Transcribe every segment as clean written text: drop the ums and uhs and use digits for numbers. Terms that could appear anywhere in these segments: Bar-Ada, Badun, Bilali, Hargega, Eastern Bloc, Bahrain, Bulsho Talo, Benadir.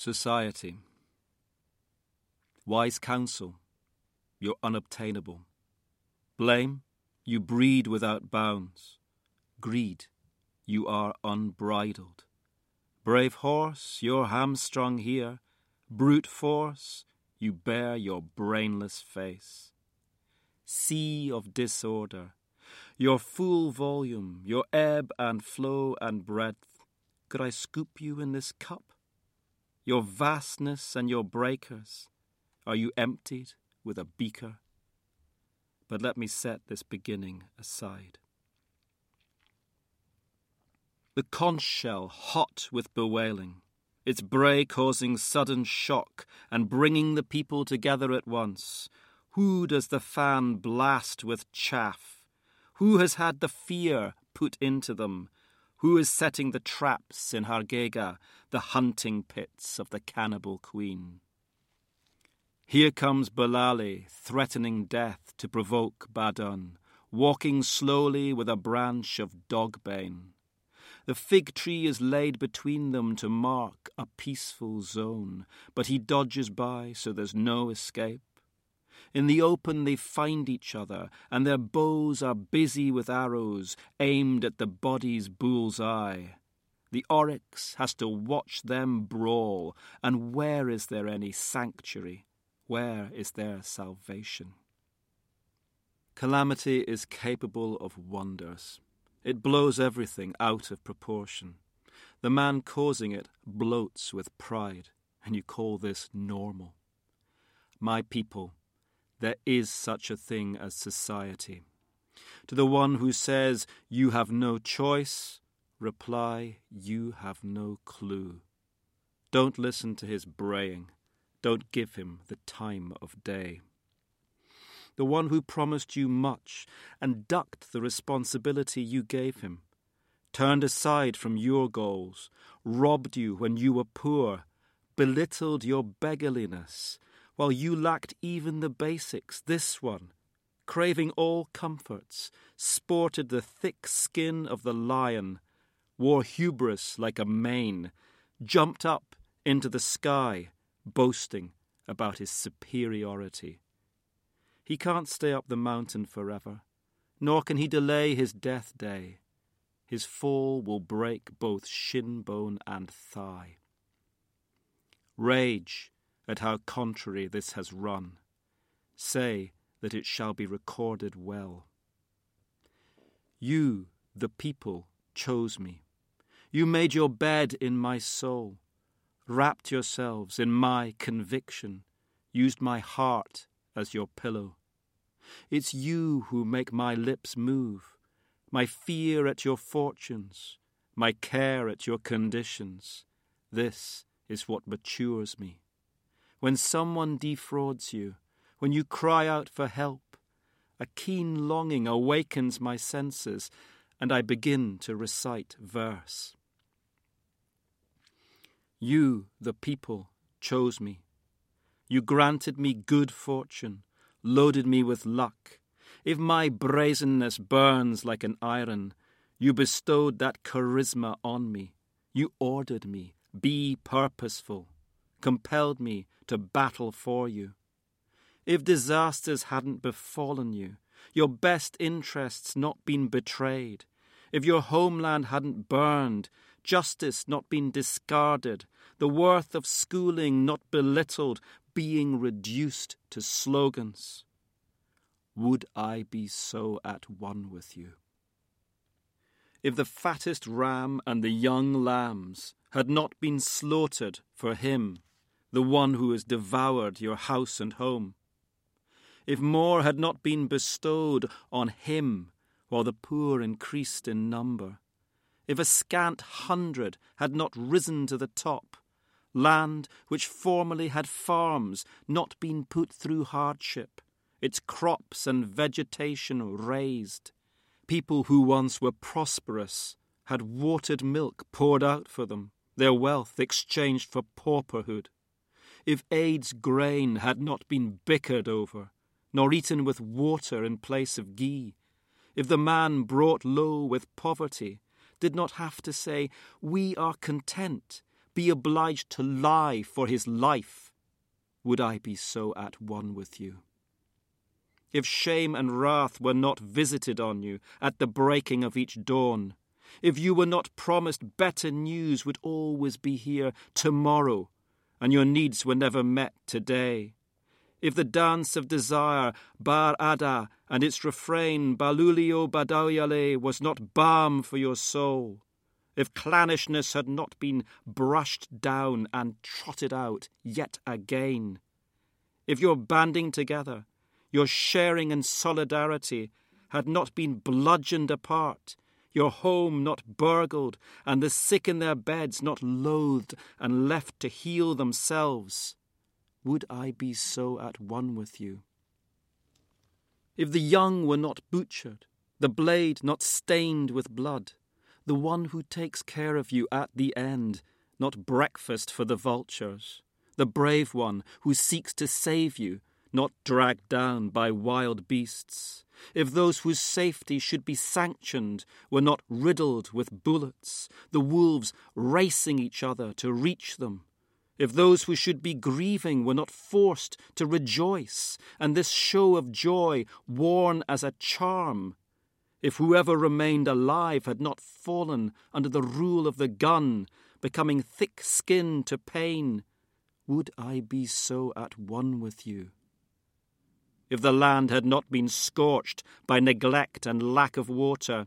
Society. Wise counsel, you're unobtainable. Blame, you breed without bounds. Greed, you are unbridled. Brave horse, you're hamstrung here. Brute force, you bear your brainless face. Sea of disorder, your full volume, your ebb and flow and breadth. Could I scoop you in this cup? Your vastness and your breakers, are you emptied with a beaker? But let me set this beginning aside. The conch shell hot with bewailing, its bray causing sudden shock and bringing the people together at once. Who does the fan blast with chaff? Who has had the fear put into them? Who is setting the traps in Hargega, the hunting pits of the cannibal queen? Here comes Bilali, threatening death to provoke Badun, walking slowly with a branch of dogbane. The fig tree is laid between them to mark a peaceful zone, but he dodges by, so there's no escape. In the open they find each other, and their bows are busy with arrows aimed at the body's bull's eye. The oryx has to watch them brawl, and where is there any sanctuary? Where is their salvation? Calamity is capable of wonders. It blows everything out of proportion. The man causing it bloats with pride, and you call this normal. My people, there is such a thing as society. To the one who says, you have no choice, reply, you have no clue. Don't listen to his braying. Don't give him the time of day. The one who promised you much and ducked the responsibility you gave him, turned aside from your goals, robbed you when you were poor, belittled your beggarliness, while you lacked even the basics, this one, craving all comforts, sported the thick skin of the lion, wore hubris like a mane, jumped up into the sky, boasting about his superiority. He can't stay up the mountain forever, nor can he delay his death day. His fall will break both shin bone and thigh. Rage at how contrary this has run. Say that it shall be recorded well. You, the people, chose me. You made your bed in my soul, wrapped yourselves in my conviction, used my heart as your pillow. It's you who make my lips move, my fear at your fortunes, my care at your conditions. This is what matures me. When someone defrauds you, when you cry out for help, a keen longing awakens my senses, and I begin to recite verse. You, the people, chose me. You granted me good fortune, loaded me with luck. If my brazenness burns like an iron, you bestowed that charisma on me. You ordered me, be purposeful, compelled me to battle for you. If disasters hadn't befallen you, your best interests not been betrayed, if your homeland hadn't burned, justice not been discarded, the worth of schooling not belittled, being reduced to slogans, would I be so at one with you? If the fattest ram and the young lambs had not been slaughtered for him, the one who has devoured your house and home, if more had not been bestowed on him while the poor increased in number, if a scant 100 had not risen to the top, land which formerly had farms not been put through hardship, its crops and vegetation raised, people who once were prosperous had watered milk poured out for them, their wealth exchanged for pauperhood, if aids grain had not been bickered over, nor eaten with water in place of ghee, if the man brought low with poverty did not have to say, we are content, be obliged to lie for his life, would I be so at one with you? If shame and wrath were not visited on you at the breaking of each dawn, if you were not promised better news would always be here tomorrow, and your needs were never met today, if the dance of desire, Bar-Ada, and its refrain, Balulio Badawyale, was not balm for your soul, if clannishness had not been brushed down and trotted out yet again, if your banding together, your sharing and solidarity had not been bludgeoned apart, your home not burgled, and the sick in their beds not loathed and left to heal themselves, would I be so at one with you? If the young were not butchered, the blade not stained with blood, the one who takes care of you at the end, not breakfast for the vultures, the brave one who seeks to save you, not dragged down by wild beasts, if those whose safety should be sanctioned were not riddled with bullets, the wolves racing each other to reach them, if those who should be grieving were not forced to rejoice, and this show of joy worn as a charm, if whoever remained alive had not fallen under the rule of the gun, becoming thick-skinned to pain, would I be so at one with you? If the land had not been scorched by neglect and lack of water,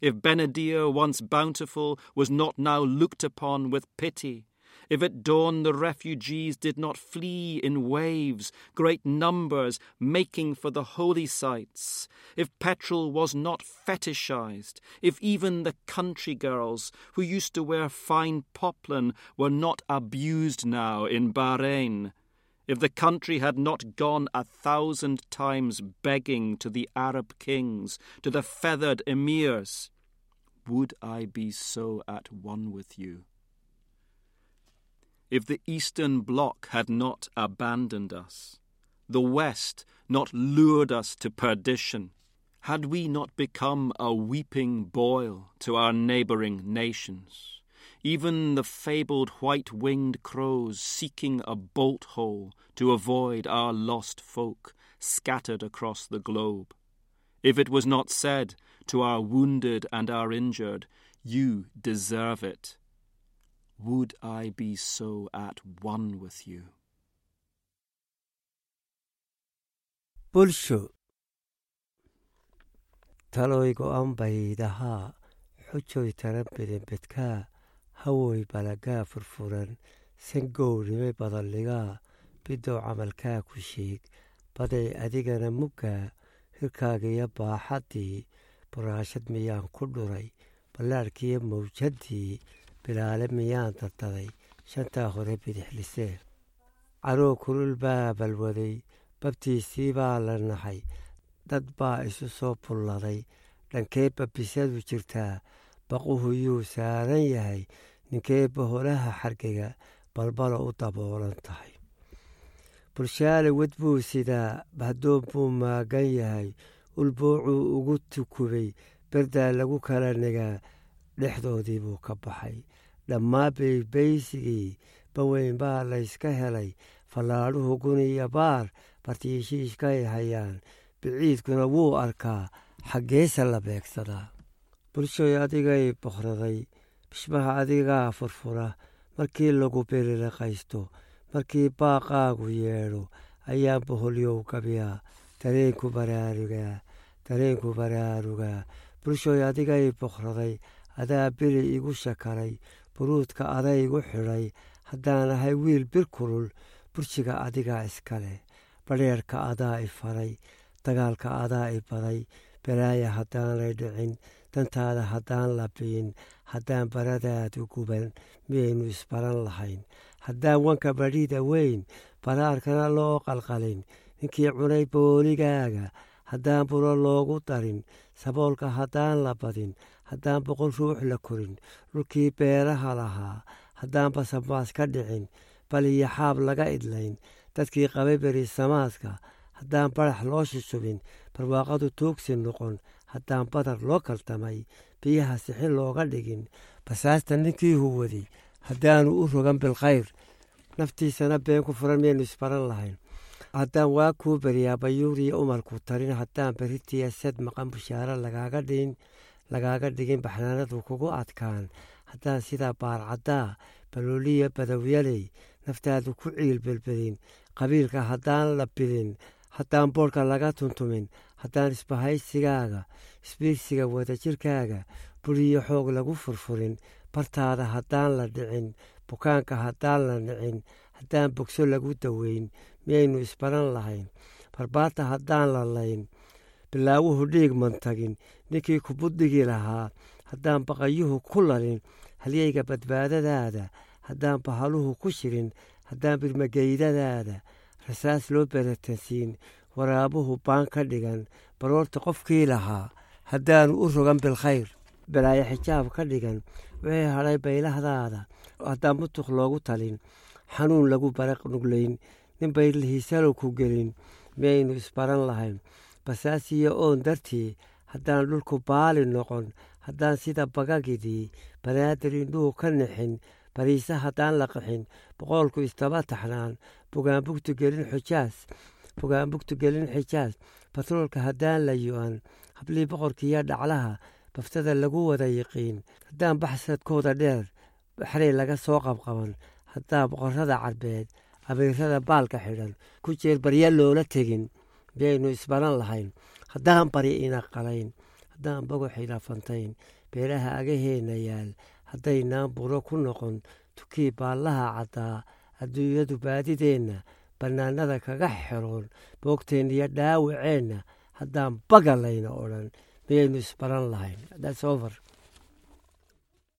if Benadir, once bountiful, was not now looked upon with pity, if at dawn the refugees did not flee in waves, great numbers making for the holy sites, if petrol was not fetishized, if even the country girls who used to wear fine poplin were not abused now in Bahrain, if the country had not gone 1,000 times begging to the Arab kings, to the feathered emirs, would I be so at one with you? If the Eastern Bloc had not abandoned us, the West not lured us to perdition, had we not become a weeping boil to our neighbouring nations, even the fabled white-winged crows seeking a bolt-hole to avoid our lost folk scattered across the globe, if it was not said to our wounded and our injured, you deserve it, would I be so at one with you? Bulsho Talo go'an bay daha xujoy tarabeden bedka hawoy balaga furfuran san gowrime badaliga bidow amalka ku sheeg baday adigana mugga hirkaaga ya baaxadii buraashad miyaan ku dhuray ballaarkiya mawjadii Bilali miyaan tartaday shantaa hore bidixlisee caroo kulul baa balwaday babtiisii baa la naxay dad baa isu soo pulladay dhankee babbisadu jirtaa baquhu yuu saaran yahay ninkee baholaha Hargega balbalo u daboolan tahay bulshaale wadbuu sidaa Badun buu maagan yahay ulbuucuu ugu tukubay berdaa lagu kala negaa dhexdoodii buu ka baxay dhammaa baysigii baweyn baa la iska helay fallaadhuhu guniya baar bartiishiiskay hayaan biciidkuna wuu arkaa xaggeesa la beegsadaa bulshoy adigay boqraday bishmaha adigaa furfura markii lagu beeriraqaysto markii baaqaagu yeedho ayaa boholyow gabiyaa dareenku baraarugaa bulshoy adigay boqraday adaa biri igu shakaray buruudka aday igu xidhay haddaan ahay wiil bir kulul burjiga adigaa iskale badheerka adaa i faray dagaalka adaa i baday balaaya haddaanay dhicin dantaada haddaan labiyin haddaan baradaadu guban miyaynu isbaran lahayn haddaan wanka badhiida weyn balaarkana loo qalqalin ninkii cunay booligaaga haddaan buro loogu darin saboolka haddaan labadin haddaan 100 ruux la korin dhulkii beeraha lahaa haddaan basamaas ka dhicin baliya xaab laga idlayn dadkii qabay beri samaaska haddaan barax loo shubin barwaaqadu toogsi noqon haddaan badar loo kaltamay biyaha sixin looga dhigin basaasta ninkii huwadi haddaan u rogan bil khayr naftiisana been ku furan meel isbaran lahayn haddaan waa ku bariya bayuri umar ku tarin haddaan baritiya sad maqan bushaara lagaaga dhigin baxnaanadu kugu adkaan haddaan sida baarcada baluuliya badawiyaley naftaadu ku ciil bilbilin qabiilka haddaan la bilin haddaan boorka laga tuntumin haddaan isbahaysigaaga isbiirsiga wadajirkaaga buliyo xoog lagu furfurin bartaada haddaan la dhicin bukaanka haddaan la dhicin haddaan bogso lagu daweyn miyaynu isbaran lahayn barbaata haddaan la layn bilaawuhu dhiigman tagin ninkii ku budhigi lahaa haddaan baqayuhu ku lalin halyayga badbaadadaada haddaan bahaluhu ku shirin haddaan birmageydadaada rasaas loo beratansiin waraabuhu baan ka dhigan baroorta qofkii lahaa haddaanu u rogan bilkhayr balaayo xijaab ka dhigan wixii hadhay baylahdaada haddaan mutuq loogu talin xanuun lagu baraq nuglayn nin baylhiisalow ku gelin miyaynu isbaran lahayn basaasiyo oon dartii haddaan dhulku baali noqon haddaan sida bagagidii Banaadir indhuhu ka nixin bariise haddaan la qaxin boqolku istaba taxnaan bugaanbugtu gelin xijaas batroolka haddaan la yu'an hablii boqorkiiya dhaclaha baftada lagu wada yiqiin haddaan baxsadkooda dheer baxray laga soo qabqaban haddaan boqorrada carbeed abeerada baalka xidhan ku jeer barya loola tegin miyaynu isbaran lahayn haddaan bari ina qalayn haddaan bogo xidha fantayn beeraha agaheena yaal haddaynaan buro ku noqon tukii baallaha caddaa adduunyadu baadideenna bannaanada kaga xeroon boogteenna iyo dhaawaceenna haddaan baga layna odhan miyaynu isbaran lahayn.